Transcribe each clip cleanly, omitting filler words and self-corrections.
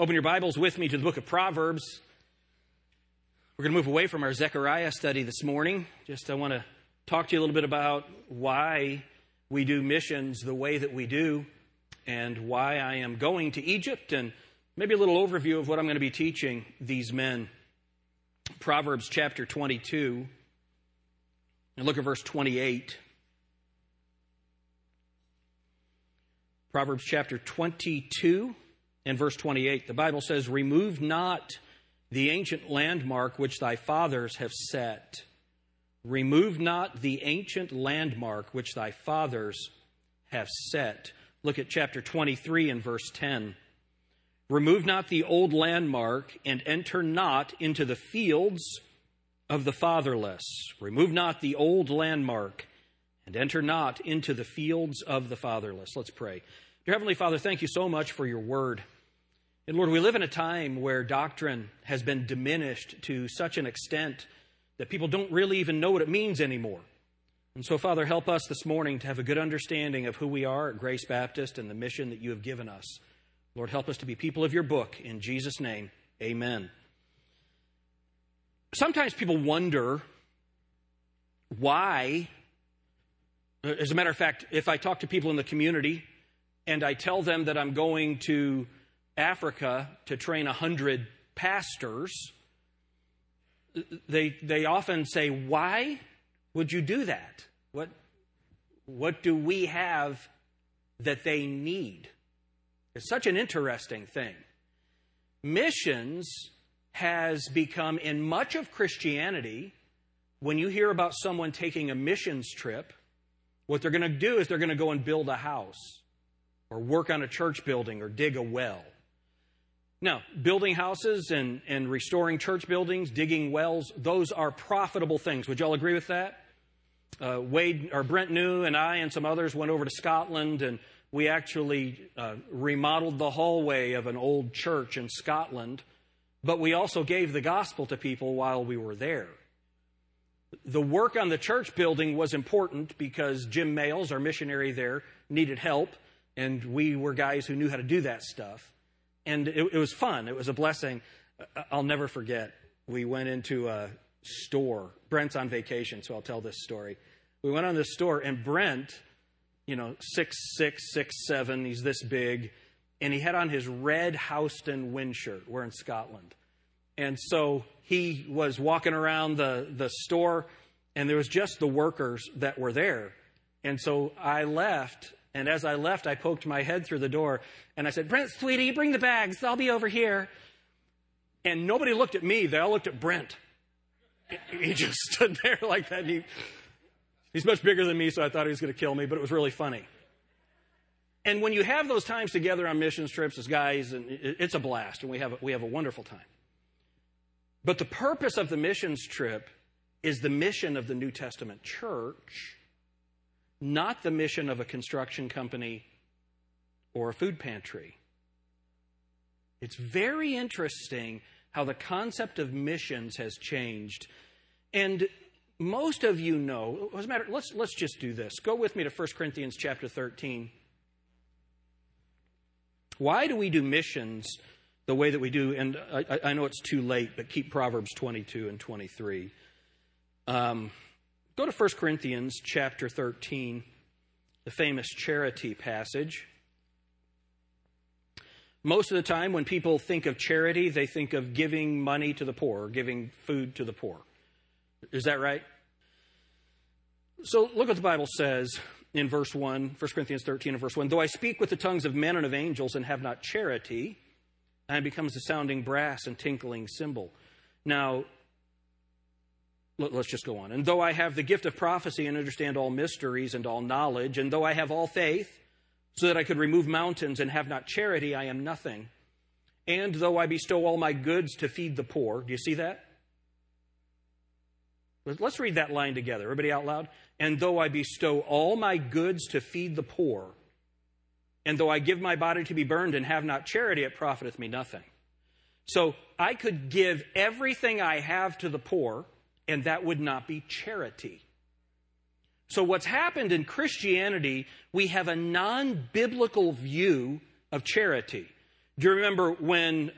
Open your Bibles with me to the book of Proverbs. We're going to move away from our Zechariah study this morning. I want to talk to you a little bit about why we do missions the way that we do and why I am going to Egypt and maybe a little overview of what I'm going to be teaching these men. Proverbs chapter 22, and look at verse 28. Proverbs chapter 22 and verse 28. The Bible says, "Remove not the ancient landmark which thy fathers have set. Remove not the ancient landmark which thy fathers have set." Look at chapter 23 and verse 10. "Remove not the old landmark, and enter not into the fields of the fatherless." Remove not the old landmark, and enter not into the fields of the fatherless. Let's pray. Dear Heavenly Father, thank you so much for your word. And Lord, we live in a time where doctrine has been diminished to such an extent that people don't really even know what it means anymore. And so, Father, help us this morning to have a good understanding of who we are at Grace Baptist and the mission that you have given us. Lord, help us to be people of your book. In Jesus' name, amen. Sometimes people wonder why. As a matter of fact, if I talk to people in the community and I tell them that I'm going to Africa to train 100 pastors, they often say, "Why would you do that? What do we have that they need?" It's such an interesting thing. Missions has become, in much of Christianity, when you hear about someone taking a missions trip, what they're going to do is they're going to go and build a house or work on a church building or dig a well. Now, building houses and restoring church buildings, digging wells, those are profitable things. Would you all agree with that? Wade or Brent New and I and some others went over to Scotland, and we actually remodeled the hallway of an old church in Scotland, but we also gave the gospel to people while we were there. The work on the church building was important because Jim Males, our missionary there, needed help, and we were guys who knew how to do that stuff. And it was fun. It was a blessing. I'll never forget. We went into a store. Brent's on vacation, so I'll tell this story. We went on this store, and Brent, 6'6", 6'7", he's this big, and he had on his red Houston wind shirt. We're in Scotland. And so he was walking around the store, and there was just the workers that were there. And so I left, and as I left, I poked my head through the door, and I said, "Brent, sweetie, bring the bags. I'll be over here." And nobody looked at me. They all looked at Brent. He just stood there like that, and he's much bigger than me, so I thought he was going to kill me, but it was really funny. And when you have those times together on missions trips as guys, and it's a blast, and we have a wonderful time. But the purpose of the missions trip is the mission of the New Testament church, not the mission of a construction company or a food pantry. It's very interesting how the concept of missions has changed. And most of you know, as a matter, let's just do this. Go with me to 1 Corinthians chapter 13. Why do we do missions the way that we do? And I know it's too late, but keep Proverbs 22 and 23. Go to 1 Corinthians chapter 13, the famous charity passage. Most of the time when people think of charity, they think of giving money to the poor, giving food to the poor. Is that right? So look what the Bible says in verse 1, 1 Corinthians 13 and verse 1. "Though I speak with the tongues of men and of angels and have not charity, I become the sounding brass and tinkling cymbal." Now, let's just go on. "And though I have the gift of prophecy and understand all mysteries and all knowledge, and though I have all faith so that I could remove mountains and have not charity, I am nothing. And though I bestow all my goods to feed the poor." Do you see that? Let's read that line together. Everybody out loud. "And though I bestow all my goods to feed the poor, and though I give my body to be burned and have not charity, it profiteth me nothing." So I could give everything I have to the poor, and that would not be charity. So what's happened in Christianity, we have a non-biblical view of charity. Do you remember when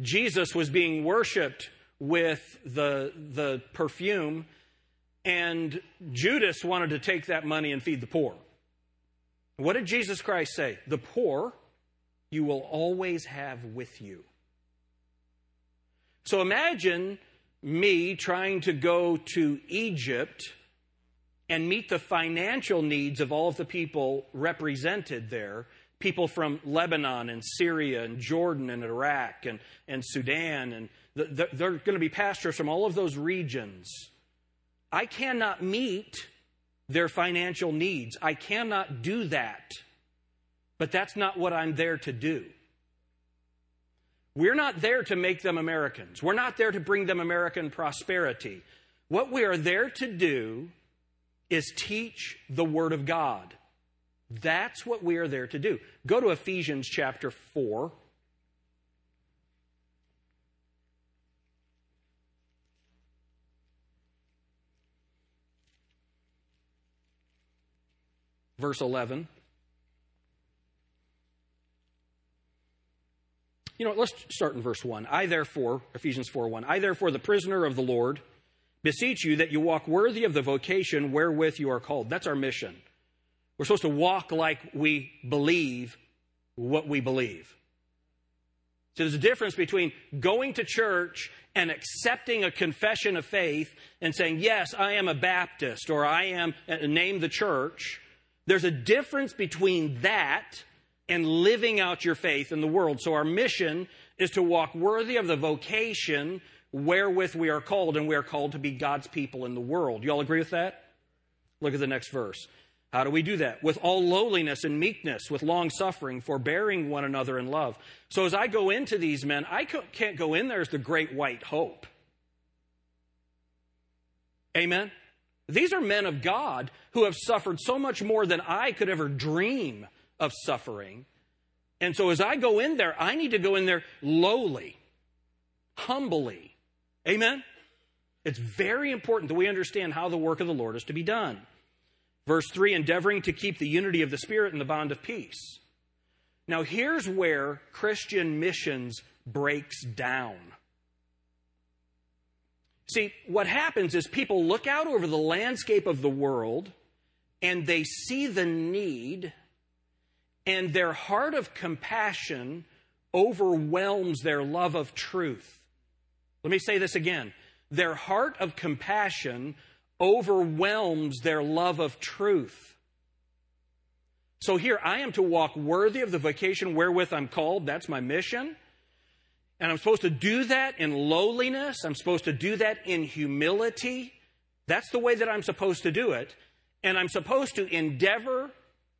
Jesus was being worshipped with the perfume, and Judas wanted to take that money and feed the poor? What did Jesus Christ say? The poor you will always have with you. So imagine me trying to go to Egypt and meet the financial needs of all of the people represented there, people from Lebanon and Syria and Jordan and Iraq and Sudan. And they're going to be pastors from all of those regions. I cannot meet their financial needs. I cannot do that. But that's not what I'm there to do. We're not there to make them Americans. We're not there to bring them American prosperity. What we are there to do is teach the Word of God. That's what we are there to do. Go to Ephesians chapter 4. Verse 11. You know what, let's start in verse 1. I therefore, Ephesians 4:1, I therefore, the prisoner of the Lord, beseech you that you walk worthy of the vocation wherewith you are called. That's our mission. We're supposed to walk like we believe what we believe. So there's a difference between going to church and accepting a confession of faith and saying, yes, I am a Baptist, or I am, name the church. There's a difference between that and living out your faith in the world. So our mission is to walk worthy of the vocation wherewith we are called, and we are called to be God's people in the world. You all agree with that? Look at the next verse. How do we do that? With all lowliness and meekness, with long suffering, forbearing one another in love. So as I go into these men, I can't go in there as the great white hope. Amen? These are men of God who have suffered so much more than I could ever dream of suffering. And so as I go in there, I need to go in there lowly, humbly. Amen? It's very important that we understand how the work of the Lord is to be done. Verse 3, endeavoring to keep the unity of the Spirit in the bond of peace. Now here's where Christian missions breaks down. See, what happens is people look out over the landscape of the world and they see the need, and their heart of compassion overwhelms their love of truth. Let me say this again. Their heart of compassion overwhelms their love of truth. So here, I am to walk worthy of the vocation wherewith I'm called. That's my mission. And I'm supposed to do that in lowliness. I'm supposed to do that in humility. That's the way that I'm supposed to do it. And I'm supposed to endeavor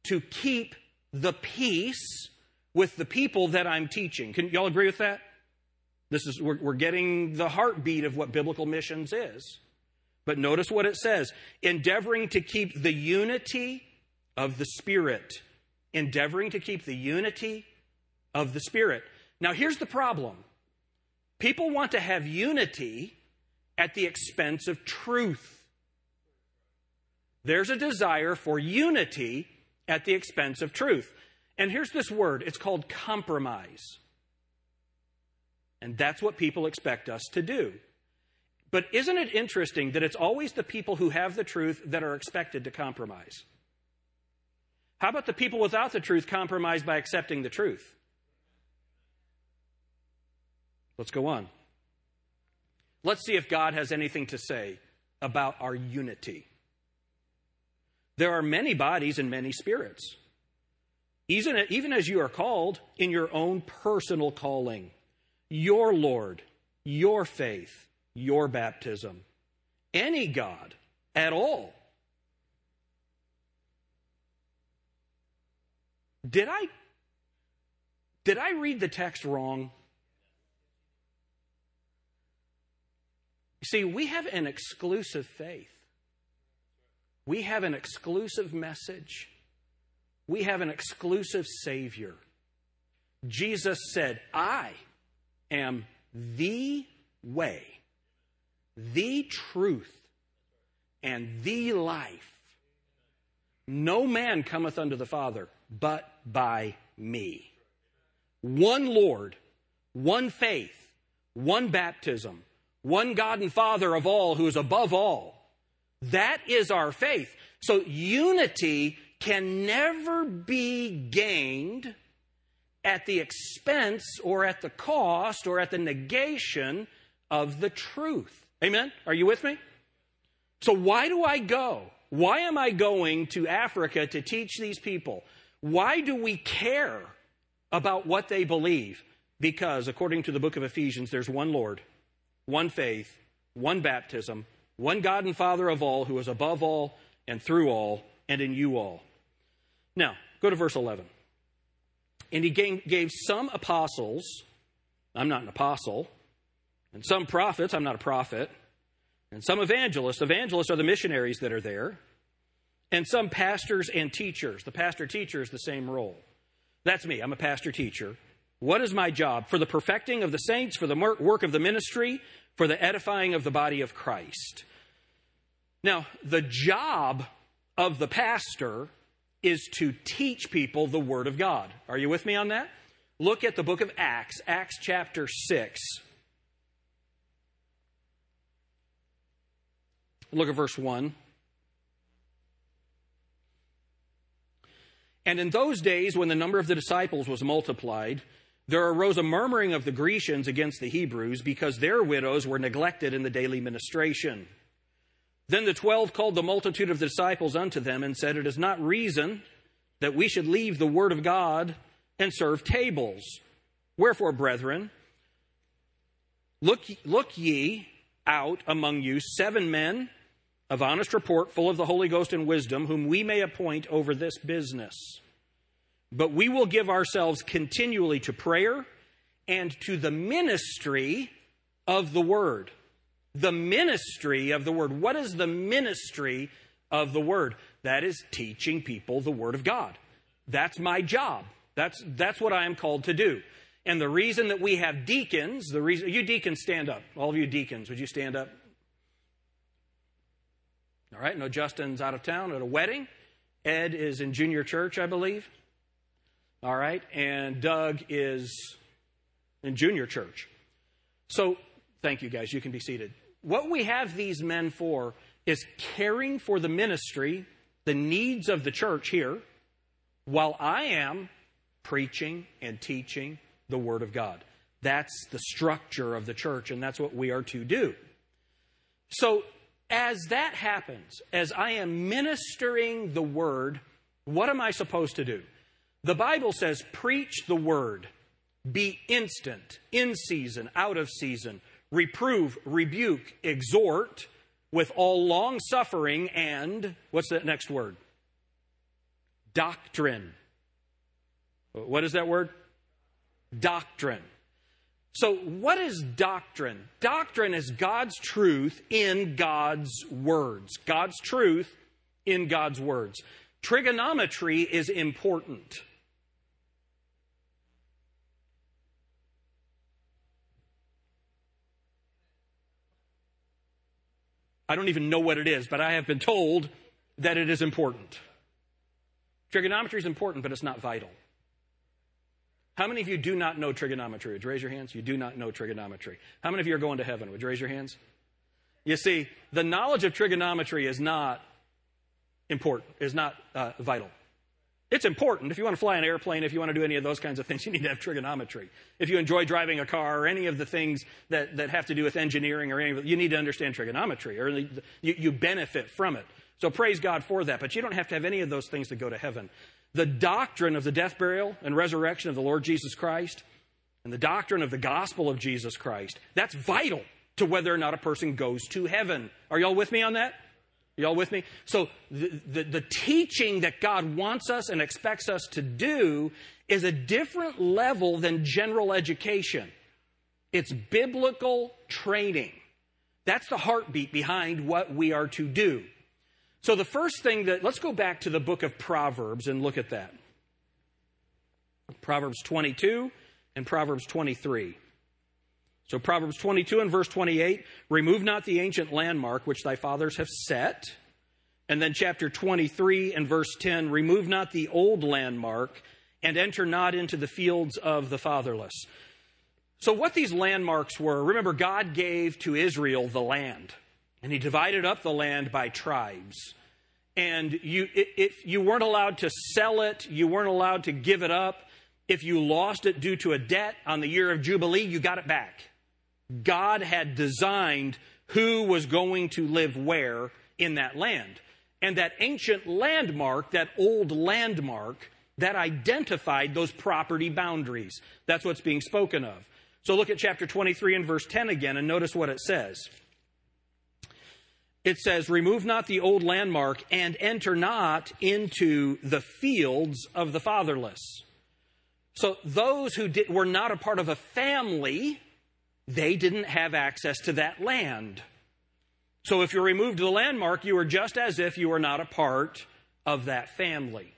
to keep the peace with the people that I'm teaching. Can y'all agree with that? This is, we're getting the heartbeat of what biblical missions is. But notice what it says. Endeavoring to keep the unity of the Spirit. Endeavoring to keep the unity of the Spirit. Now here's the problem. People want to have unity at the expense of truth. There's a desire for unity at the expense of truth. And here's this word. It's called compromise. And that's what people expect us to do. But isn't it interesting that it's always the people who have the truth that are expected to compromise? How about the people without the truth compromise by accepting the truth? Let's go on. Let's see if God has anything to say about our unity. There are many bodies and many spirits. Even as you are called in your own personal calling, your Lord, your faith, your baptism, any God at all. Did I read the text wrong? See, we have an exclusive faith. We have an exclusive message. We have an exclusive Savior. Jesus said, I am the way, the truth, and the life. No man cometh unto the Father but by me. one Lord, one faith, one baptism, one God and Father of all, who is above all. That is our faith. So unity can never be gained at the expense or at the cost or at the negation of the truth. Amen? Are you with me? So why do I go? Why am I going to Africa to teach these people? Why do we care about what they believe? Because according to the book of Ephesians, there's one Lord, one faith, one baptism, one God and Father of all, who is above all and through all and in you all. Now, go to verse 11. And he gave some apostles — I'm not an apostle — and some prophets — I'm not a prophet — and some evangelists — evangelists are the missionaries that are there — and some pastors and teachers. The pastor-teacher is the same role. That's me. I'm a pastor-teacher. What is my job? For the perfecting of the saints, for the work of the ministry, for the edifying of the body of Christ. Now, the job of the pastor is to teach people the Word of God. Are you with me on that? Look at the book of Acts, Acts chapter 6. Look at verse 1. And in those days, when the number of the disciples was multiplied, there arose a murmuring of the Grecians against the Hebrews, because their widows were neglected in the daily ministration. Then the 12 called the multitude of the disciples unto them and said, It is not reason that we should leave the word of God and serve tables. Wherefore, brethren, look ye out among you 7 men of honest report, full of the Holy Ghost and wisdom, whom we may appoint over this business. But we will give ourselves continually to prayer and to the ministry of the word. The ministry of the word. What is the ministry of the word? That is teaching people the word of God. That's my job. That's what I am called to do. And the reason that we have deacons, the reason — you deacons stand up. All of you deacons, would you stand up? All right, no, Justin's out of town at a wedding. Ed is in junior church, I believe. All right, and Doug is in junior church. So, thank you guys, you can be seated. What we have these men for is caring for the ministry, the needs of the church here, while I am preaching and teaching the Word of God. That's the structure of the church, and that's what we are to do. So as that happens, as I am ministering the Word, what am I supposed to do? The Bible says, preach the Word, be instant, in season, out of season, reprove, rebuke, exhort with all long suffering and — what's that next word? Doctrine. What is that word? Doctrine. So what is doctrine? Doctrine is God's truth in God's words. God's truth in God's words. Trigonometry is important. I don't even know what it is, but I have been told that it is important. Trigonometry is important, but it's not vital. How many of you do not know trigonometry? Would you raise your hands? You do not know trigonometry. How many of you are going to heaven? Would you raise your hands? You see, the knowledge of trigonometry is not important, is not vital. It's important. If you want to fly an airplane, if you want to do any of those kinds of things, you need to have trigonometry. If you enjoy driving a car or any of the things that have to do with engineering or any of it, you need to understand trigonometry, or you benefit from it. So praise God for that. But you don't have to have any of those things to go to heaven. The doctrine of the death, burial, and resurrection of the Lord Jesus Christ, and the doctrine of the gospel of Jesus Christ, that's vital to whether or not a person goes to heaven. Are y'all with me on that? Y'all with me? So the teaching that God wants us and expects us to do is a different level than general education. It's biblical training. That's the heartbeat behind what we are to do. So the first thing that — let's go back to the book of Proverbs and look at that. Proverbs 22 and Proverbs 23. So Proverbs 22 and verse 28, remove not the ancient landmark which thy fathers have set. And then chapter 23 and verse 10, remove not the old landmark and enter not into the fields of the fatherless. So what these landmarks were, remember, God gave to Israel the land, and he divided up the land by tribes. And you weren't allowed to sell it, you weren't allowed to give it up. If you lost it due to a debt on the year of Jubilee, you got it back. God had designed who was going to live where in that land. And that ancient landmark, that old landmark, that identified those property boundaries. That's what's being spoken of. So look at chapter 23 and verse 10 again and notice what it says. It says, remove not the old landmark and enter not into the fields of the fatherless. So those who were not a part of a family, they didn't have access to that land. So if you removed the landmark, you were just as if you were not a part of that family.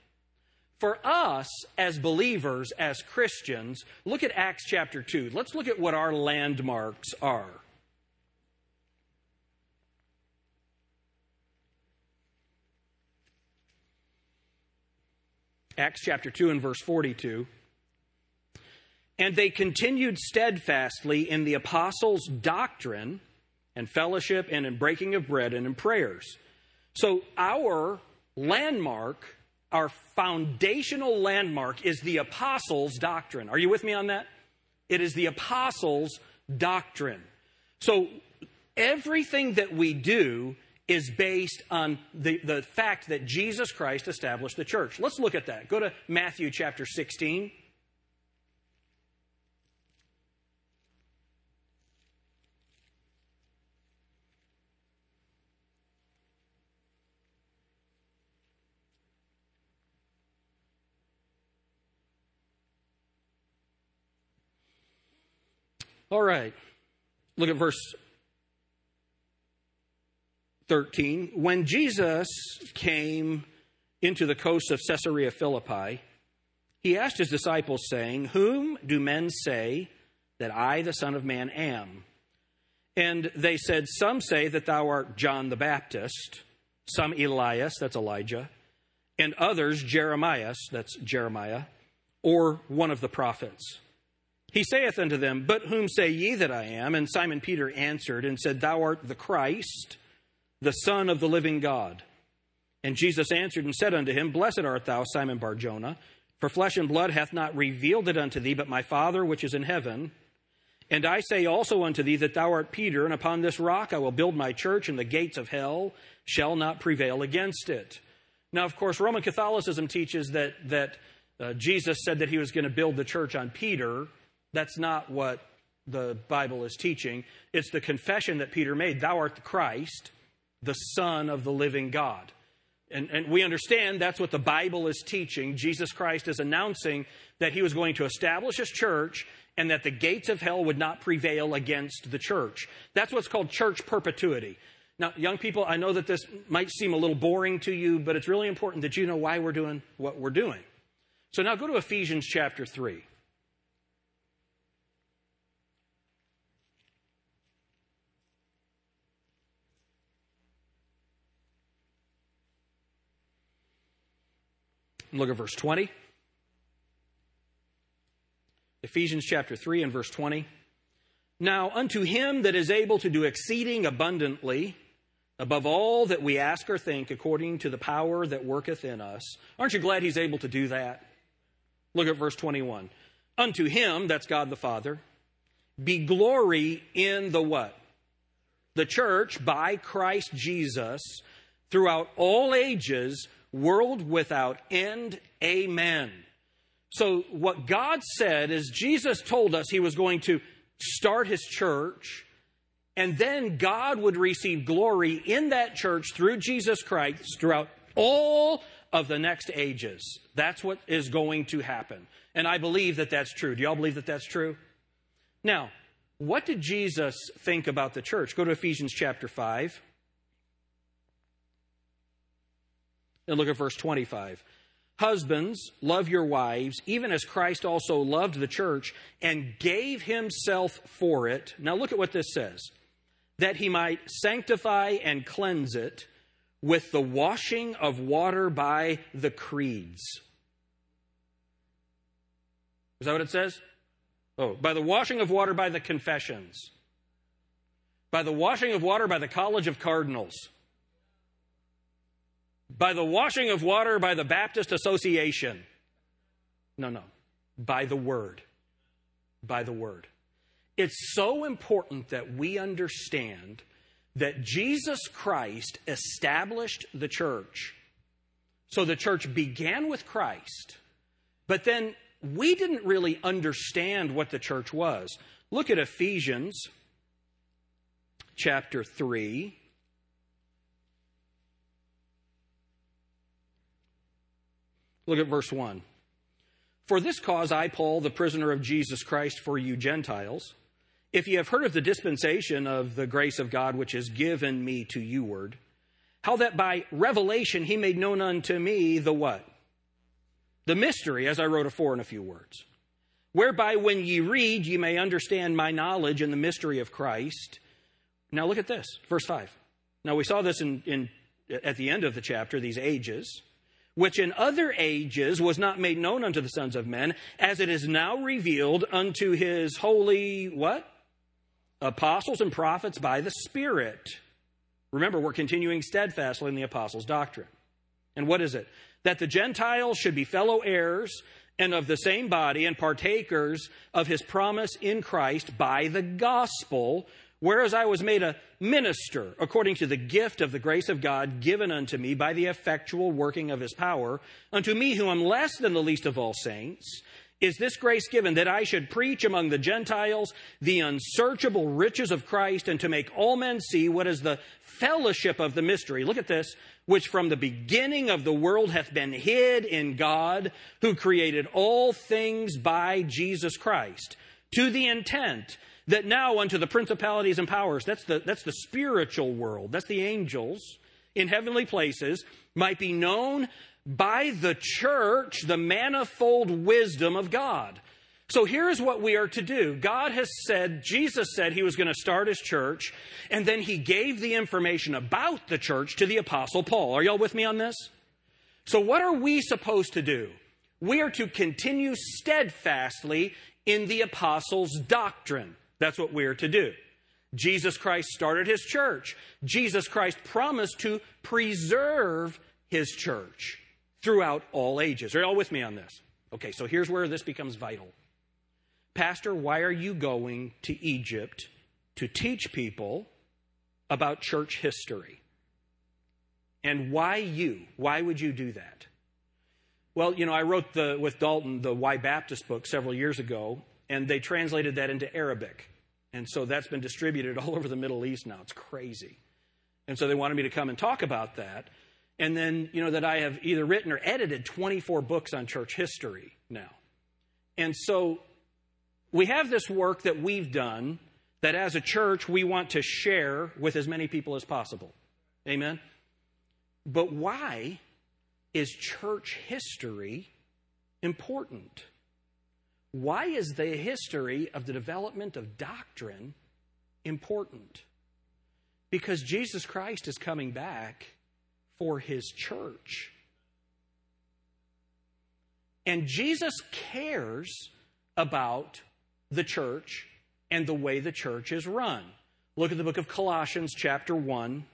For us as believers, as Christians, look at Acts chapter 2. Let's look at what our landmarks are. Acts chapter 2 and verse 42. And they continued steadfastly in the apostles' doctrine and fellowship and in breaking of bread and in prayers. So our landmark, our foundational landmark, is the apostles' doctrine. Are you with me on that? It is the apostles' doctrine. So everything that we do is based on the fact that Jesus Christ established the church. Let's look at that. Go to Matthew chapter 16. All right, look at verse 13. When Jesus came into the coast of Caesarea Philippi, he asked his disciples, saying, whom do men say that I, the Son of Man, am? And they said, some say that thou art John the Baptist, some Elias, that's Elijah, and others Jeremias, that's Jeremiah, or one of the prophets. He saith unto them, but whom say ye that I am? And Simon Peter answered and said, thou art the Christ, the Son of the living God. And Jesus answered and said unto him, blessed art thou, Simon Barjonah, for flesh and blood hath not revealed it unto thee, but my Father which is in heaven. And I say also unto thee that thou art Peter, and upon this rock I will build my church, and the gates of hell shall not prevail against it. Now, of course, Roman Catholicism teaches that Jesus said that he was going to build the church on Peter. That's not what the Bible is teaching. It's the confession that Peter made. Thou art the Christ, the Son of the living God. And we understand that's what the Bible is teaching. Jesus Christ is announcing that he was going to establish his church and that the gates of hell would not prevail against the church. That's what's called church perpetuity. Now, young people, I know that this might seem a little boring to you, but it's really important that you know why we're doing what we're doing. So now go to Ephesians chapter 3. Look at verse 20. Ephesians chapter 3 and verse 20. Now unto him that is able to do exceeding abundantly, above all that we ask or think, according to the power that worketh in us. Aren't you glad he's able to do that? Look at verse 21. Unto him, that's God the Father, be glory in the what? The church by Christ Jesus throughout all ages, world without end. Amen. So what God said is Jesus told us he was going to start his church, and then God would receive glory in that church through Jesus Christ throughout all of the next ages. That's what is going to happen. And I believe that that's true. Do y'all believe that that's true? Now, what did Jesus think about the church? Go to Ephesians chapter 5. And look at verse 25. Husbands, love your wives, even as Christ also loved the church and gave himself for it. Now look at what this says. That he might sanctify and cleanse it with the washing of water by the creeds. Is that what it says? Oh, by the washing of water by the confessions. By the washing of water by the College of Cardinals. By the washing of water by the Baptist Association. No. By the Word. By the Word. It's so important that we understand that Jesus Christ established the church. So the church began with Christ, but then we didn't really understand what the church was. Look at Ephesians chapter 3. Look at verse 1. For this cause I, Paul, the prisoner of Jesus Christ, for you Gentiles, if ye have heard of the dispensation of the grace of God which is given me to youward, how that by revelation he made known unto me the what? The mystery, as I wrote afore in a few words, whereby when ye read ye may understand my knowledge in the mystery of Christ. Now look at this, verse 5. Now we saw this at the end of the chapter, these ages, which in other ages was not made known unto the sons of men, as it is now revealed unto his holy, what? Apostles and prophets by the Spirit. Remember, we're continuing steadfastly in the apostles' doctrine. And what is it? That the Gentiles should be fellow heirs and of the same body and partakers of his promise in Christ by the gospel, whereas I was made a minister according to the gift of the grace of God given unto me by the effectual working of his power, unto me who am less than the least of all saints, is this grace given that I should preach among the Gentiles the unsearchable riches of Christ and to make all men see what is the fellowship of the mystery. Look at this, which from the beginning of the world hath been hid in God, who created all things by Jesus Christ, to the intent that now unto the principalities and powers, that's the spiritual world, that's the angels in heavenly places, might be known by the church, the manifold wisdom of God. So here's what we are to do. God has said, Jesus said he was going to start his church, and then he gave the information about the church to the Apostle Paul. Are y'all with me on this? So what are we supposed to do? We are to continue steadfastly in the apostles' doctrine. That's what we are to do. Jesus Christ started his church. Jesus Christ promised to preserve his church throughout all ages. Are y'all with me on this? Okay, so here's where this becomes vital. Pastor, why are you going to Egypt to teach people about church history? And why you? Why would you do that? Well, I wrote with Dalton the Why Baptist book several years ago, and they translated that into Arabic. And so that's been distributed all over the Middle East now. It's crazy. And so they wanted me to come and talk about that. And then, that I have either written or edited 24 books on church history now. And so we have this work that we've done that as a church we want to share with as many people as possible. Amen? But why is church history important? Why is the history of the development of doctrine important? Because Jesus Christ is coming back for his church. And Jesus cares about the church and the way the church is run. Look at the book of Colossians chapter 1.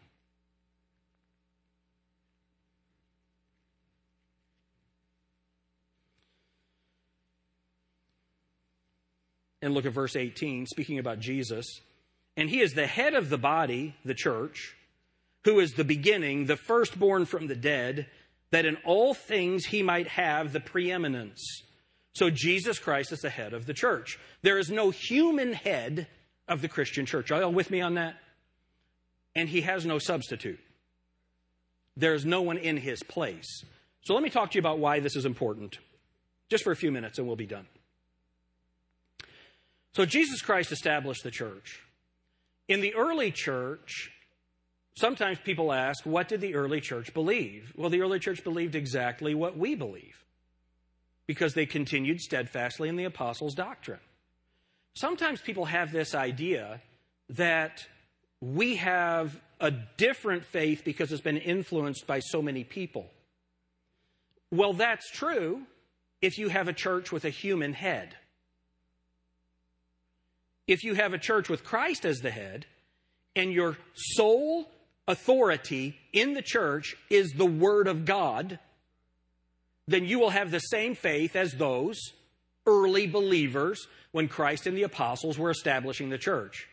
And look at verse 18, speaking about Jesus. And he is the head of the body, the church, who is the beginning, the firstborn from the dead, that in all things he might have the preeminence. So Jesus Christ is the head of the church. There is no human head of the Christian church. Are y'all with me on that? And he has no substitute. There is no one in his place. So let me talk to you about why this is important. Just for a few minutes and we'll be done. So Jesus Christ established the church. In the early church, sometimes people ask, what did the early church believe? Well, the early church believed exactly what we believe because they continued steadfastly in the apostles' doctrine. Sometimes people have this idea that we have a different faith because it's been influenced by so many people. Well, that's true if you have a church with a human head. If you have a church with Christ as the head, and your sole authority in the church is the Word of God, then you will have the same faith as those early believers when Christ and the apostles were establishing the church.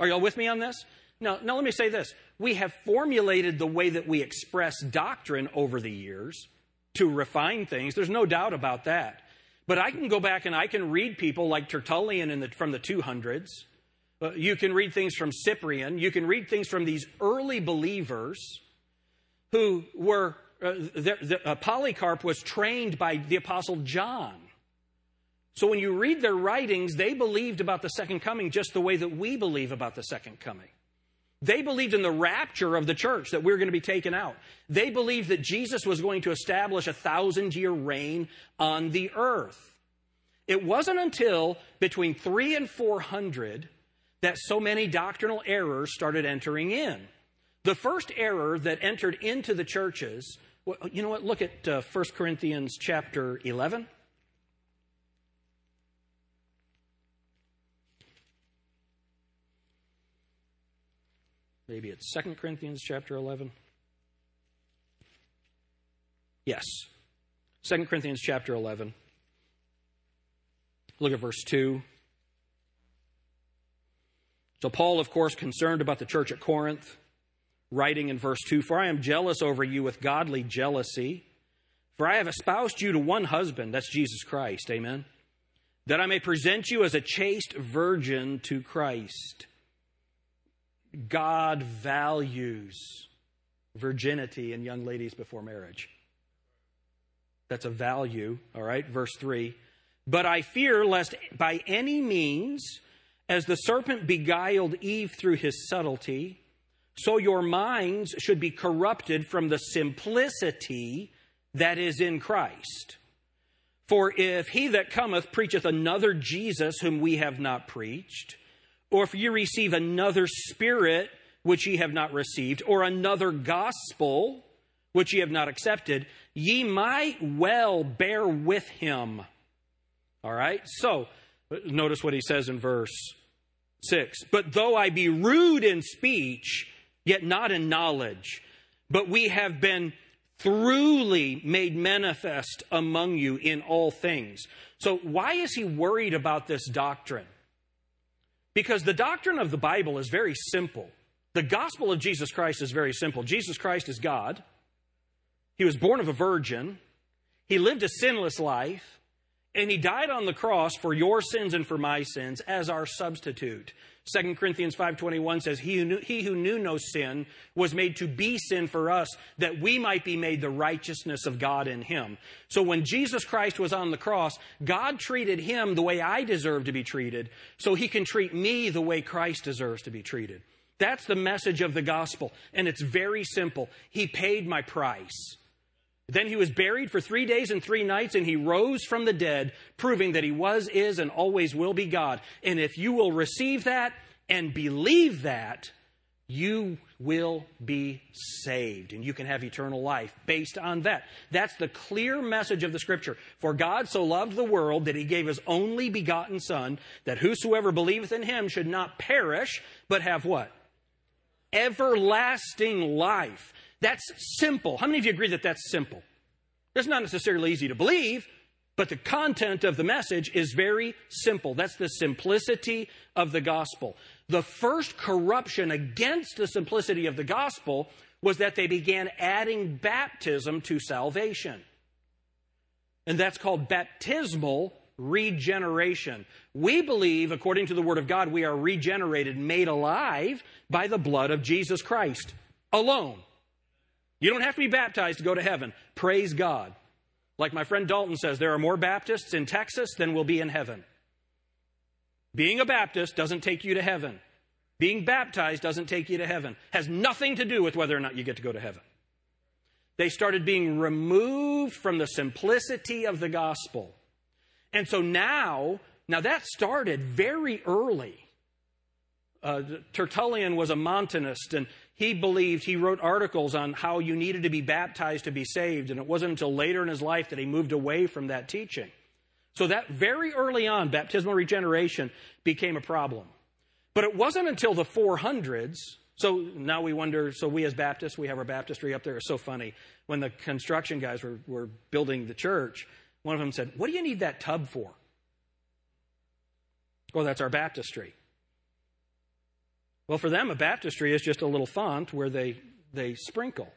Are y'all with me on this? Now let me say this. We have formulated the way that we express doctrine over the years to refine things. There's no doubt about that. But I can go back and I can read people like Tertullian from the 200s. You can read things from Cyprian. You can read things from these early believers who were... Polycarp was trained by the Apostle John. So when you read their writings, they believed about the second coming just the way that we believe about the second coming. They believed in the rapture of the church, that we're going to be taken out. They believed that Jesus was going to establish a 1,000-year reign on the earth. It wasn't until between 300 and 400 that so many doctrinal errors started entering in. The first error that entered into the churches, well, you know what? Look at 1 Corinthians chapter 11. Maybe it's 2 Corinthians chapter 11. Yes. 2 Corinthians chapter 11. Look at verse 2. So Paul, of course, concerned about the church at Corinth, writing in verse 2, "For I am jealous over you with godly jealousy, for I have espoused you to one husband," that's Jesus Christ, amen, "that I may present you as a chaste virgin to Christ." God values virginity in young ladies before marriage. That's a value, all right? Verse 3, "But I fear lest by any means, as the serpent beguiled Eve through his subtlety, so your minds should be corrupted from the simplicity that is in Christ. For if he that cometh preacheth another Jesus whom we have not preached, or if you receive another spirit which ye have not received, or another gospel which ye have not accepted, ye might well bear with him." All right? So, notice what he says in verse 6. "But though I be rude in speech, yet not in knowledge, but we have been truly made manifest among you in all things." So why is he worried about this doctrine? Because the doctrine of the Bible is very simple. The gospel of Jesus Christ is very simple. Jesus Christ is God. He was born of a virgin. He lived a sinless life. And he died on the cross for your sins and for my sins as our substitute. 2 Corinthians 5:21 says, he who knew no sin was made to be sin for us, that we might be made the righteousness of God in him. So when Jesus Christ was on the cross, God treated him the way I deserve to be treated, so he can treat me the way Christ deserves to be treated. That's the message of the gospel, and it's very simple. He paid my price. Then he was buried for 3 days and 3 nights, and he rose from the dead, proving that he was, is, and always will be God. And if you will receive that and believe that, you will be saved, and you can have eternal life based on that. That's the clear message of the Scripture. "For God so loved the world that he gave his only begotten Son, that whosoever believeth in him should not perish, but have" what? "Everlasting life." That's simple. How many of you agree that that's simple? It's not necessarily easy to believe, but the content of the message is very simple. That's the simplicity of the gospel. The first corruption against the simplicity of the gospel was that they began adding baptism to salvation. And that's called baptismal regeneration. We believe, according to the Word of God, we are regenerated, made alive by the blood of Jesus Christ alone. You don't have to be baptized to go to heaven. Praise God. Like my friend Dalton says, there are more Baptists in Texas than will be in heaven. Being a Baptist doesn't take you to heaven. Being baptized doesn't take you to heaven. Has nothing to do with whether or not you get to go to heaven. They started being removed from the simplicity of the gospel. And so now that started very early. Tertullian was a Montanist, and he wrote articles on how you needed to be baptized to be saved, and it wasn't until later in his life that he moved away from that teaching. So that very early on, baptismal regeneration became a problem. But it wasn't until the 400s, so now we wonder, so we as Baptists, we have our baptistry up there. It's so funny. When the construction guys were building the church, one of them said, "What do you need that tub for?" "Oh, that's our baptistry." Well, for them, a baptistry is just a little font where they sprinkle.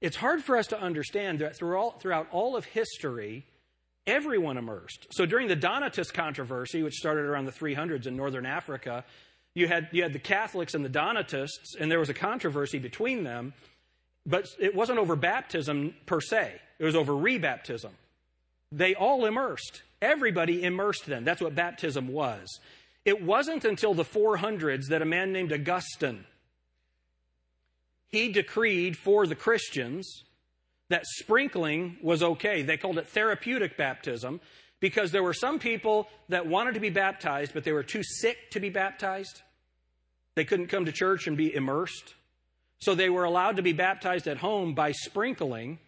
It's hard for us to understand that throughout all of history, everyone immersed. So during the Donatist controversy, which started around the 300s in northern Africa, you had the Catholics and the Donatists, and there was a controversy between them, but it wasn't over baptism per se. It was over rebaptism. They all immersed. Everybody immersed them. That's what baptism was. It wasn't until the 400s that a man named Augustine, he decreed for the Christians that sprinkling was okay. They called it therapeutic baptism because there were some people that wanted to be baptized, but they were too sick to be baptized. They couldn't come to church and be immersed. So they were allowed to be baptized at home by sprinkling,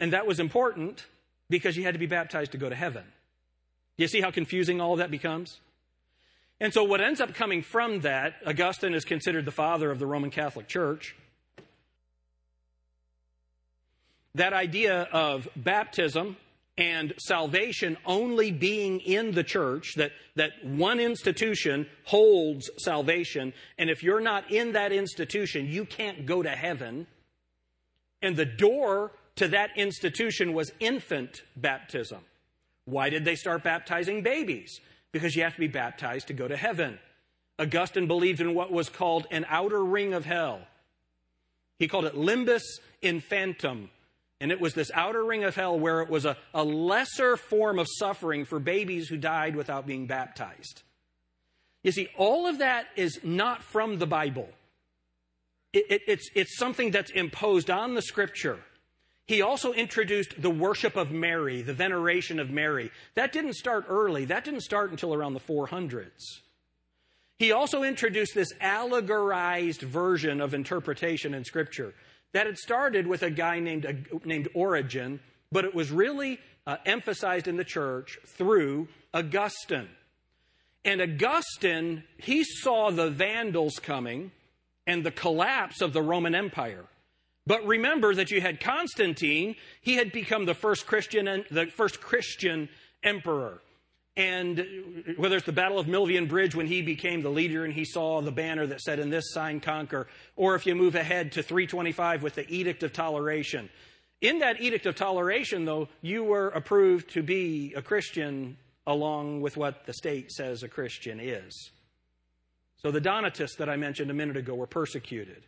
and that was important because you had to be baptized to go to heaven. You see how confusing all that becomes? And so what ends up coming from that, Augustine is considered the father of the Roman Catholic Church. That idea of baptism and salvation only being in the church, that one institution holds salvation, and if you're not in that institution, you can't go to heaven. And the door to that institution was infant baptism. Why did they start baptizing babies? Because you have to be baptized to go to heaven. Augustine believed in what was called an outer ring of hell. He called it limbus infantum. And it was this outer ring of hell where it was a lesser form of suffering for babies who died without being baptized. You see, all of that is not from the Bible. It's something that's imposed on the Scripture. He also introduced the worship of Mary, the veneration of Mary. That didn't start early. That didn't start until around the 400s. He also introduced this allegorized version of interpretation in Scripture. That had started with a guy named Origen, but it was really emphasized in the church through Augustine. And Augustine, he saw the Vandals coming and the collapse of the Roman Empire. But remember that you had Constantine. He had become the first Christian emperor. And whether it's the Battle of Milvian Bridge when he became the leader and he saw the banner that said, "In this sign conquer," or if you move ahead to 325 with the Edict of Toleration. In that Edict of Toleration, though, you were approved to be a Christian along with what the state says a Christian is. So the Donatists that I mentioned a minute ago were persecuted.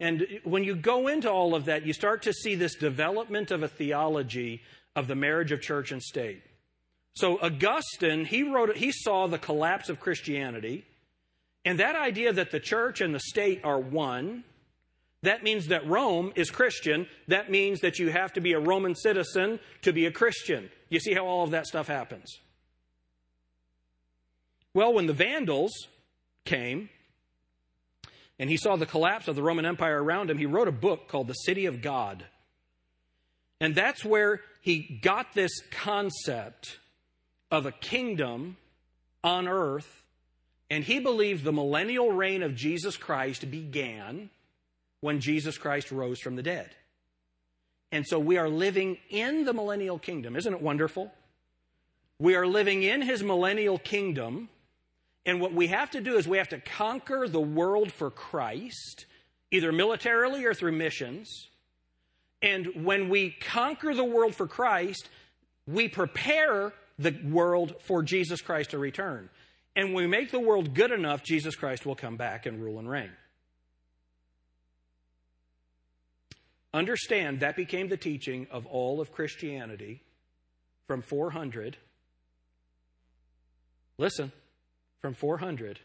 And when you go into all of that, you start to see this development of a theology of the marriage of church and state. So Augustine, he saw the collapse of Christianity, and that idea that the church and the state are one, that means that Rome is Christian. That means that you have to be a Roman citizen to be a Christian. You see how all of that stuff happens. Well, when the Vandals came, and he saw the collapse of the Roman Empire around him, he wrote a book called The City of God. And that's where he got this concept of a kingdom on earth, and he believed the millennial reign of Jesus Christ began when Jesus Christ rose from the dead. And so we are living in the millennial kingdom. Isn't it wonderful? We are living in his millennial kingdom, and what we have to do is we have to conquer the world for Christ, either militarily or through missions. And when we conquer the world for Christ, we prepare the world for Jesus Christ to return. And when we make the world good enough, Jesus Christ will come back and rule and reign. Understand, that became the teaching of all of Christianity from 400. Listen, from 400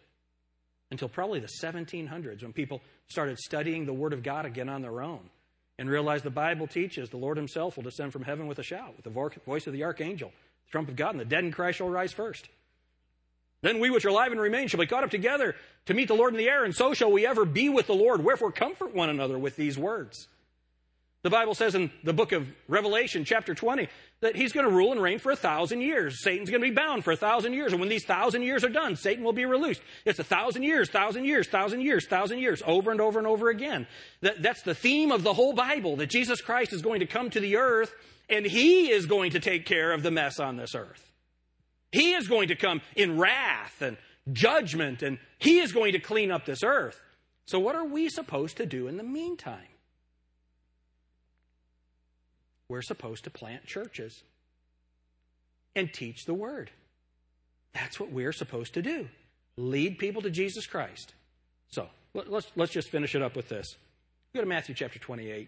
until probably the 1700s when people started studying the Word of God again on their own and realized the Bible teaches the Lord himself will descend from heaven with a shout, with the voice of the archangel, trump of God, and the dead in Christ shall rise first. Then we which are alive and remain shall be caught up together to meet the Lord in the air, and so shall we ever be with the Lord. Wherefore comfort one another with these words. The Bible says in the book of Revelation, chapter 20, that he's going to rule and reign for 1,000 years. Satan's going to be bound for 1,000 years. And when these 1,000 years are done, Satan will be released. It's 1,000 years, 1,000 years, 1,000 years, 1,000 years, over and over and over again. That's the theme of the whole Bible, that Jesus Christ is going to come to the earth, and he is going to take care of the mess on this earth. He is going to come in wrath and judgment, and he is going to clean up this earth. So what are we supposed to do in the meantime? We're supposed to plant churches and teach the word. That's what we're supposed to do. Lead people to Jesus Christ. So let's just finish it up with this. Go to Matthew chapter 28.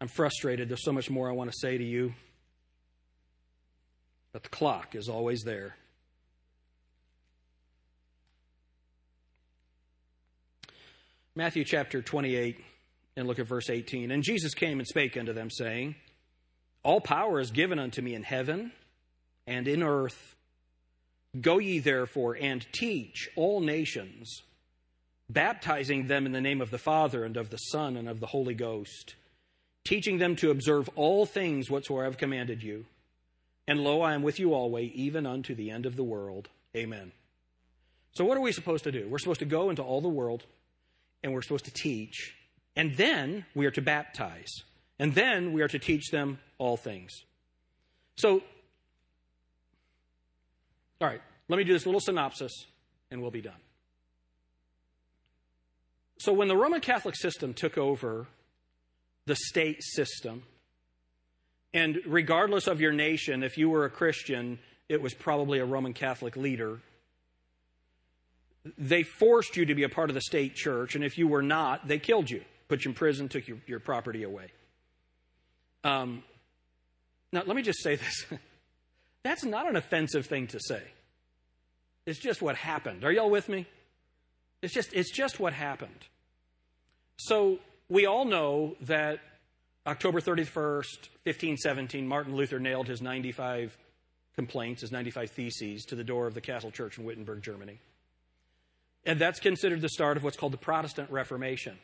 I'm frustrated. There's so much more I want to say to you, but the clock is always there. Matthew chapter 28, and look at verse 18. And Jesus came and spake unto them, saying, All power is given unto me in heaven and in earth. Go ye therefore and teach all nations, baptizing them in the name of the Father and of the Son and of the Holy Ghost, teaching them to observe all things whatsoever I have commanded you. And lo, I am with you always, even unto the end of the world. Amen. So what are we supposed to do? We're supposed to go into all the world, and we're supposed to teach, and then we are to baptize, and then we are to teach them all things. So, all right, let me do this little synopsis, and we'll be done. So when the Roman Catholic system took over the state system, and regardless of your nation, if you were a Christian, it was probably a Roman Catholic leader. They forced you to be a part of the state church, and if you were not, they killed you, put you in prison, took your property away. Now, let me just say this. That's not an offensive thing to say. It's just what happened. Are y'all with me? It's just what happened. So we all know that October 31st, 1517, Martin Luther nailed his 95 complaints, his 95 theses, to the door of the Castle Church in Wittenberg, Germany. And that's considered the start of what's called the Protestant Reformation.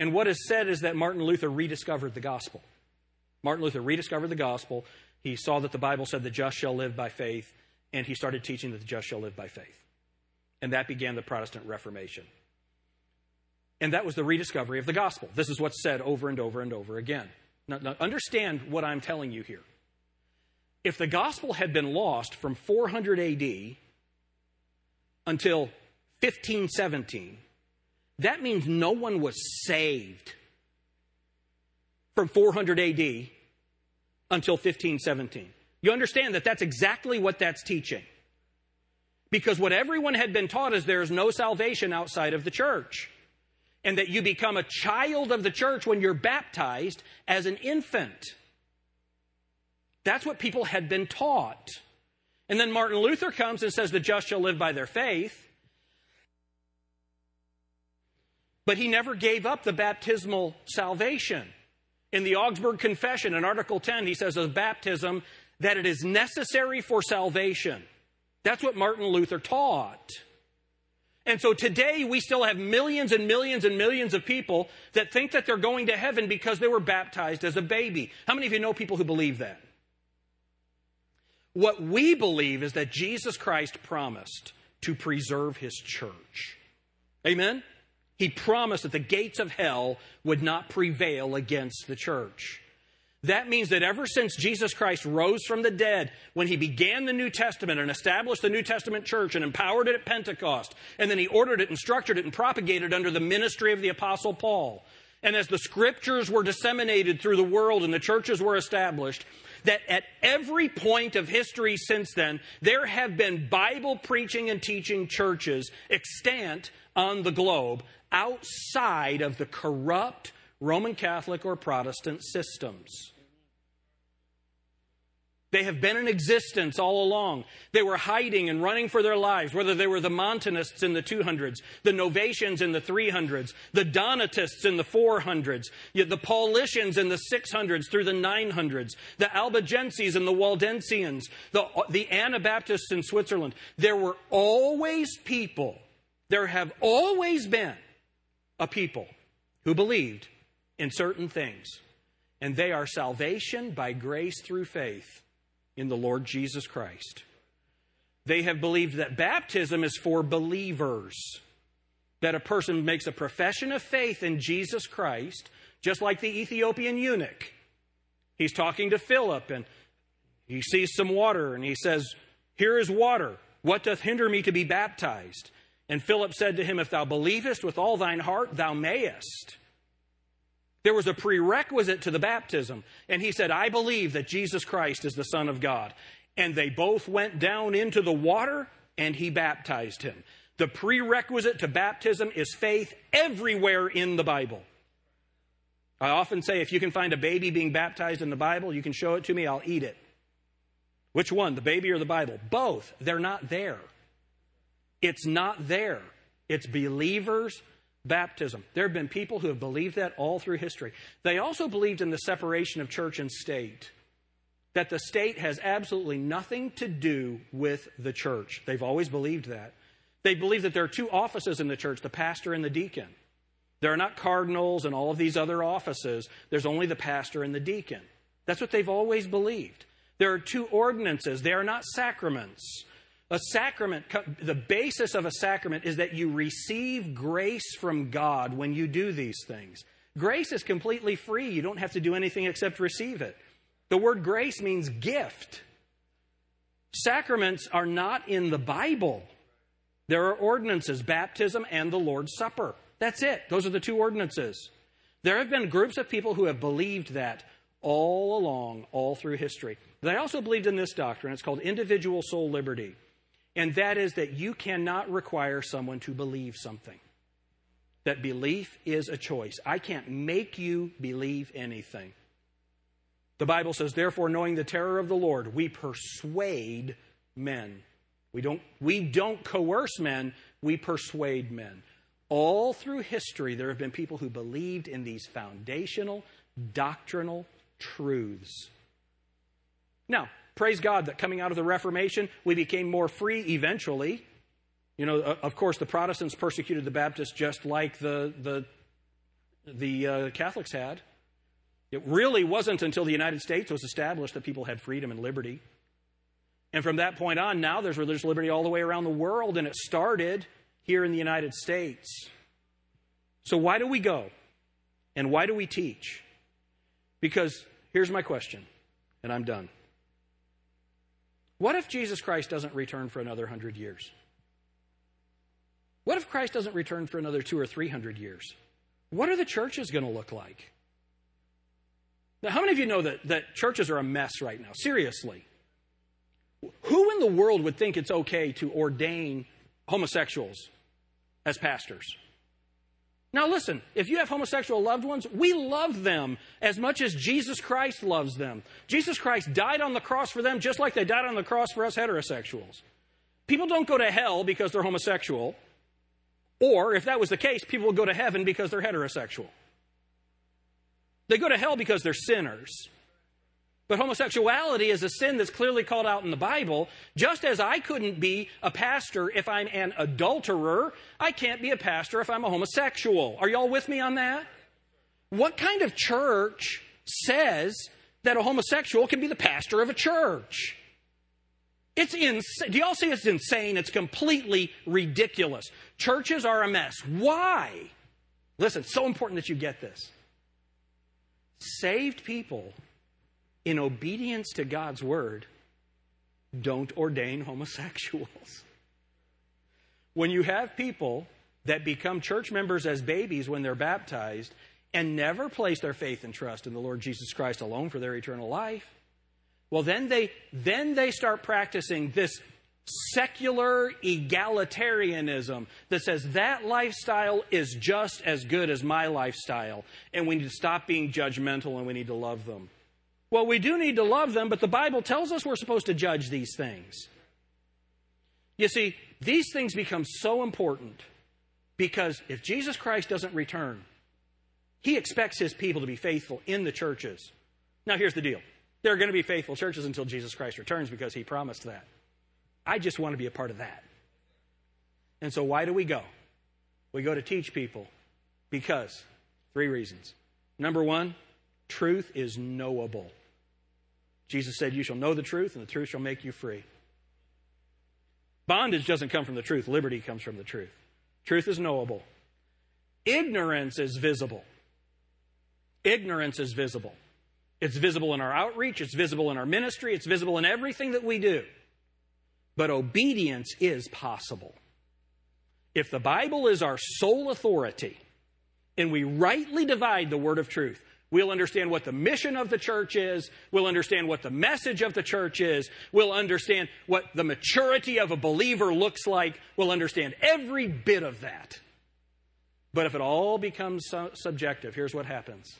And what is said is that Martin Luther rediscovered the gospel. Martin Luther rediscovered the gospel. He saw that the Bible said the just shall live by faith, and he started teaching that the just shall live by faith. And that began the Protestant Reformation. And that was the rediscovery of the gospel. This is what's said over and over and over again. Now understand what I'm telling you here. If the gospel had been lost from 400 AD until 1517, that means no one was saved from 400 AD until 1517. You understand that that's exactly what that's teaching. Because what everyone had been taught is there is no salvation outside of the church, and that you become a child of the church when you're baptized as an infant. That's what people had been taught. And then Martin Luther comes and says, the just shall live by their faith. But he never gave up the baptismal salvation. In the Augsburg Confession, in Article 10, he says of baptism that it is necessary for salvation. That's what Martin Luther taught. And so today we still have millions and millions and millions of people that think that they're going to heaven because they were baptized as a baby. How many of you know people who believe that? What we believe is that Jesus Christ promised to preserve his church. Amen? He promised that the gates of hell would not prevail against the church. That means that ever since Jesus Christ rose from the dead, when he began the New Testament and established the New Testament church and empowered it at Pentecost, and then he ordered it and structured it and propagated under the ministry of the Apostle Paul, and as the scriptures were disseminated through the world and the churches were established, that at every point of history since then, there have been Bible preaching and teaching churches extant on the globe outside of the corrupt Roman Catholic or Protestant systems. They have been in existence all along. They were hiding and running for their lives, whether they were the Montanists in the 200s, the Novatians in the 300s, the Donatists in the 400s, the Paulicians in the 600s through the 900s, the Albigenses and the Waldensians, the Anabaptists in Switzerland. There were always people, there have always been a people who believed in certain things, and they are salvation by grace through faith in the Lord Jesus Christ. They have believed that baptism is for believers, that a person makes a profession of faith in Jesus Christ, just like the Ethiopian eunuch. He's talking to Philip, and he sees some water, and he says, "Here is water. What doth hinder me to be baptized?" And Philip said to him, "If thou believest with all thine heart, thou mayest." There was a prerequisite to the baptism. And he said, "I believe that Jesus Christ is the Son of God." And they both went down into the water, and he baptized him. The prerequisite to baptism is faith everywhere in the Bible. I often say, if you can find a baby being baptized in the Bible, you can show it to me, I'll eat it. Which one, the baby or the Bible? Both. They're not there. It's not there. It's believers' baptism. There have been people who have believed that all through history. They also believed in the separation of church and state, that the state has absolutely nothing to do with the church. They've always believed that. They believe that there are two offices in the church, the pastor and the deacon. There are not cardinals and all of these other offices. There's only the pastor and the deacon. That's what they've always believed. There are two ordinances. They are not sacraments. A sacrament, the basis of a sacrament is that you receive grace from God when you do these things. Grace is completely free. You don't have to do anything except receive it. The word grace means gift. Sacraments are not in the Bible. There are ordinances, baptism and the Lord's Supper. That's it. Those are the two ordinances. There have been groups of people who have believed that all along, all through history. They also believed in this doctrine. It's called individual soul liberty. And that is that you cannot require someone to believe something. That belief is a choice. I can't make you believe anything. The Bible says, "Therefore, knowing the terror of the Lord, we persuade men." We don't coerce men, we persuade men. All through history, there have been people who believed in these foundational, doctrinal truths. Now, praise God that coming out of the Reformation, we became more free eventually. You know, of course, the Protestants persecuted the Baptists just like the Catholics had. It really wasn't until the United States was established that people had freedom and liberty. And from that point on, now there's religious liberty all the way around the world, and it started here in the United States. So why do we go? And why do we teach? Because here's my question, and I'm done. What if Jesus Christ doesn't return for another 100 years? What if Christ doesn't return for another 200 or 300 years? What are the churches going to look like? Now, how many of you know that churches are a mess right now? Seriously. Who in the world would think it's okay to ordain homosexuals as pastors? Now listen, if you have homosexual loved ones, we love them as much as Jesus Christ loves them. Jesus Christ died on the cross for them just like they died on the cross for us heterosexuals. People don't go to hell because they're homosexual. Or, if that was the case, people will go to heaven because they're heterosexual. They go to hell because they're sinners. But homosexuality is a sin that's clearly called out in the Bible. Just as I couldn't be a pastor if I'm an adulterer, I can't be a pastor if I'm a homosexual. Are y'all with me on that? What kind of church says that a homosexual can be the pastor of a church? It's insane. Do y'all see it's insane? It's completely ridiculous. Churches are a mess. Why? Listen, it's so important that you get this. Saved people, in obedience to God's word, don't ordain homosexuals. When you have people that become church members as babies when they're baptized and never place their faith and trust in the Lord Jesus Christ alone for their eternal life, well, then they start practicing this secular egalitarianism that says that lifestyle is just as good as my lifestyle, and we need to stop being judgmental and we need to love them. Well, we do need to love them, but the Bible tells us we're supposed to judge these things. You see, these things become so important because if Jesus Christ doesn't return, he expects his people to be faithful in the churches. Now, here's the deal. There are going to be faithful churches until Jesus Christ returns because he promised that. I just want to be a part of that. And so why do we go? We go to teach people because three reasons. Number one, truth is knowable. Jesus said, you shall know the truth and the truth shall make you free. Bondage doesn't come from the truth. Liberty comes from the truth. Truth is knowable. Ignorance is visible. Ignorance is visible. It's visible in our outreach. It's visible in our ministry. It's visible in everything that we do. But obedience is possible. If the Bible is our sole authority and we rightly divide the word of truth, we'll understand what the mission of the church is. We'll understand what the message of the church is. We'll understand what the maturity of a believer looks like. We'll understand every bit of that. But if it all becomes subjective, here's what happens.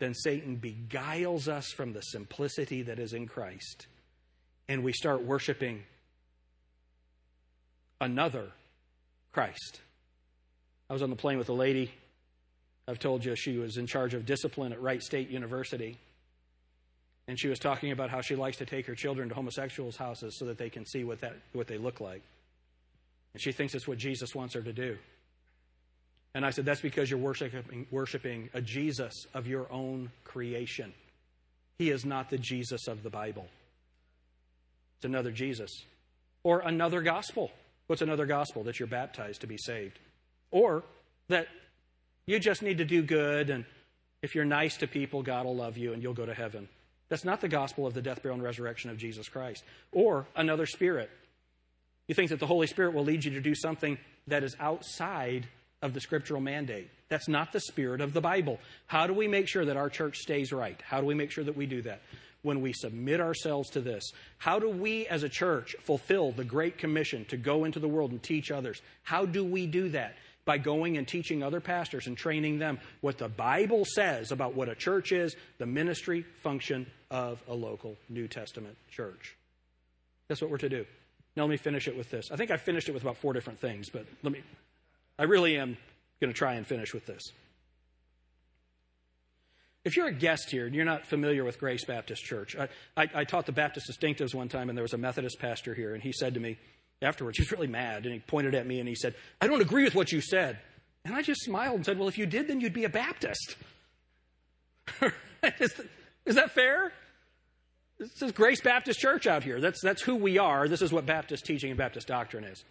Then Satan beguiles us from the simplicity that is in Christ. And we start worshiping another Christ. I was on the plane with a lady. I've told you she was in charge of discipline at Wright State University. And she was talking about how she likes to take her children to homosexuals' houses so that they can see what they look like. And she thinks it's what Jesus wants her to do. And I said, that's because you're worshiping a Jesus of your own creation. He is not the Jesus of the Bible. It's another Jesus. Or another gospel. What's another gospel? That you're baptized to be saved. Or that you just need to do good, and if you're nice to people, God will love you and you'll go to heaven. That's not the gospel of the death, burial, and resurrection of Jesus Christ. Or another spirit. You think that the Holy Spirit will lead you to do something that is outside of the scriptural mandate. That's not the spirit of the Bible. How do we make sure that our church stays right? How do we make sure that we do that? When we submit ourselves to this, how do we as a church fulfill the Great Commission to go into the world and teach others? How do we do that? By going and teaching other pastors and training them what the Bible says about what a church is, the ministry function of a local New Testament church. That's what we're to do. Now let me finish it with this. I think I finished it with about four different things, but I really am going to try and finish with this. If you're a guest here and you're not familiar with Grace Baptist Church, I taught the Baptist distinctives one time, and there was a Methodist pastor here, and he said to me afterwards, he was really mad, and he pointed at me and he said, I don't agree with what you said. And I just smiled and said, well, if you did, then you'd be a Baptist. Is that fair? This is Grace Baptist Church out here. That's who we are. This is what Baptist teaching and Baptist doctrine is.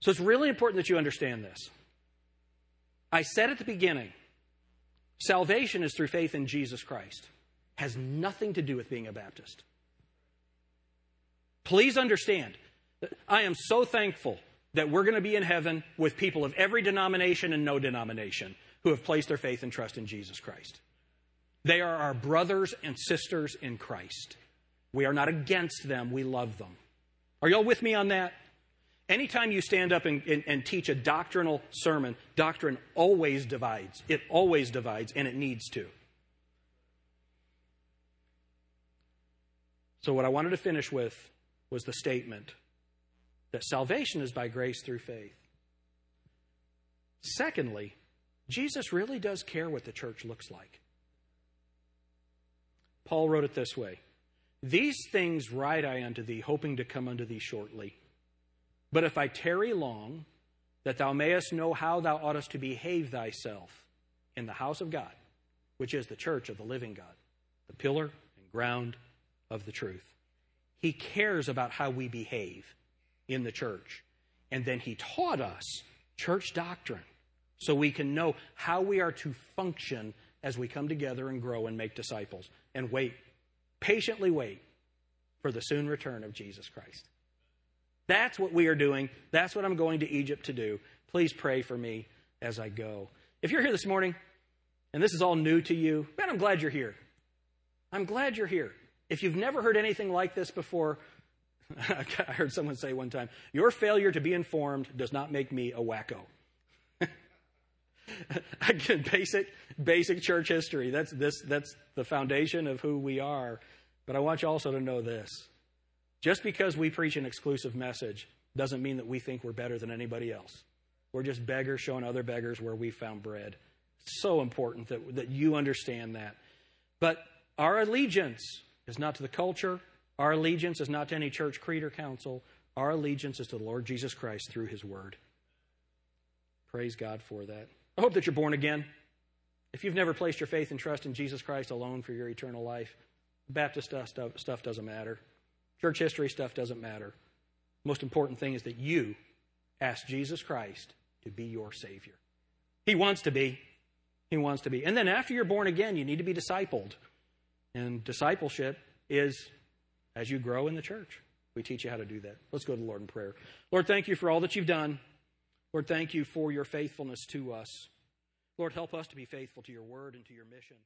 So it's really important that you understand this. I said at the beginning, salvation is through faith in Jesus Christ. It has nothing to do with being a Baptist. Please understand, I am so thankful that we're going to be in heaven with people of every denomination and no denomination who have placed their faith and trust in Jesus Christ. They are our brothers and sisters in Christ. We are not against them. We love them. Are y'all with me on that? Anytime you stand up and teach a doctrinal sermon, doctrine always divides. It always divides, and it needs to. So what I wanted to finish with was the statement that salvation is by grace through faith. Secondly, Jesus really does care what the church looks like. Paul wrote it this way, these things write I unto thee, hoping to come unto thee shortly. But if I tarry long, that thou mayest know how thou oughtest to behave thyself in the house of God, which is the church of the living God, the pillar and ground of the truth. He cares about how we behave in the church. And then he taught us church doctrine so we can know how we are to function as we come together and grow and make disciples and wait, patiently wait for the soon return of Jesus Christ. That's what we are doing. That's what I'm going to Egypt to do. Please pray for me as I go. If you're here this morning, and this is all new to you, man, I'm glad you're here. I'm glad you're here. If you've never heard anything like this before, I heard someone say one time, your failure to be informed does not make me a wacko. I can base it basic church history. That's the foundation of who we are. But I want you also to know this. Just because we preach an exclusive message doesn't mean that we think we're better than anybody else. We're just beggars showing other beggars where we found bread. So important that you understand that. But our allegiance is not to the culture. Our allegiance is not to any church creed or council. Our allegiance is to the Lord Jesus Christ through his word. Praise God for that. I hope that you're born again. If you've never placed your faith and trust in Jesus Christ alone for your eternal life, Baptist stuff doesn't matter. Church history stuff doesn't matter. Most important thing is that you ask Jesus Christ to be your Savior. He wants to be. He wants to be. And then after you're born again, you need to be discipled. And discipleship is as you grow in the church. We teach you how to do that. Let's go to the Lord in prayer. Lord, thank you for all that you've done. Lord, thank you for your faithfulness to us. Lord, help us to be faithful to your word and to your mission.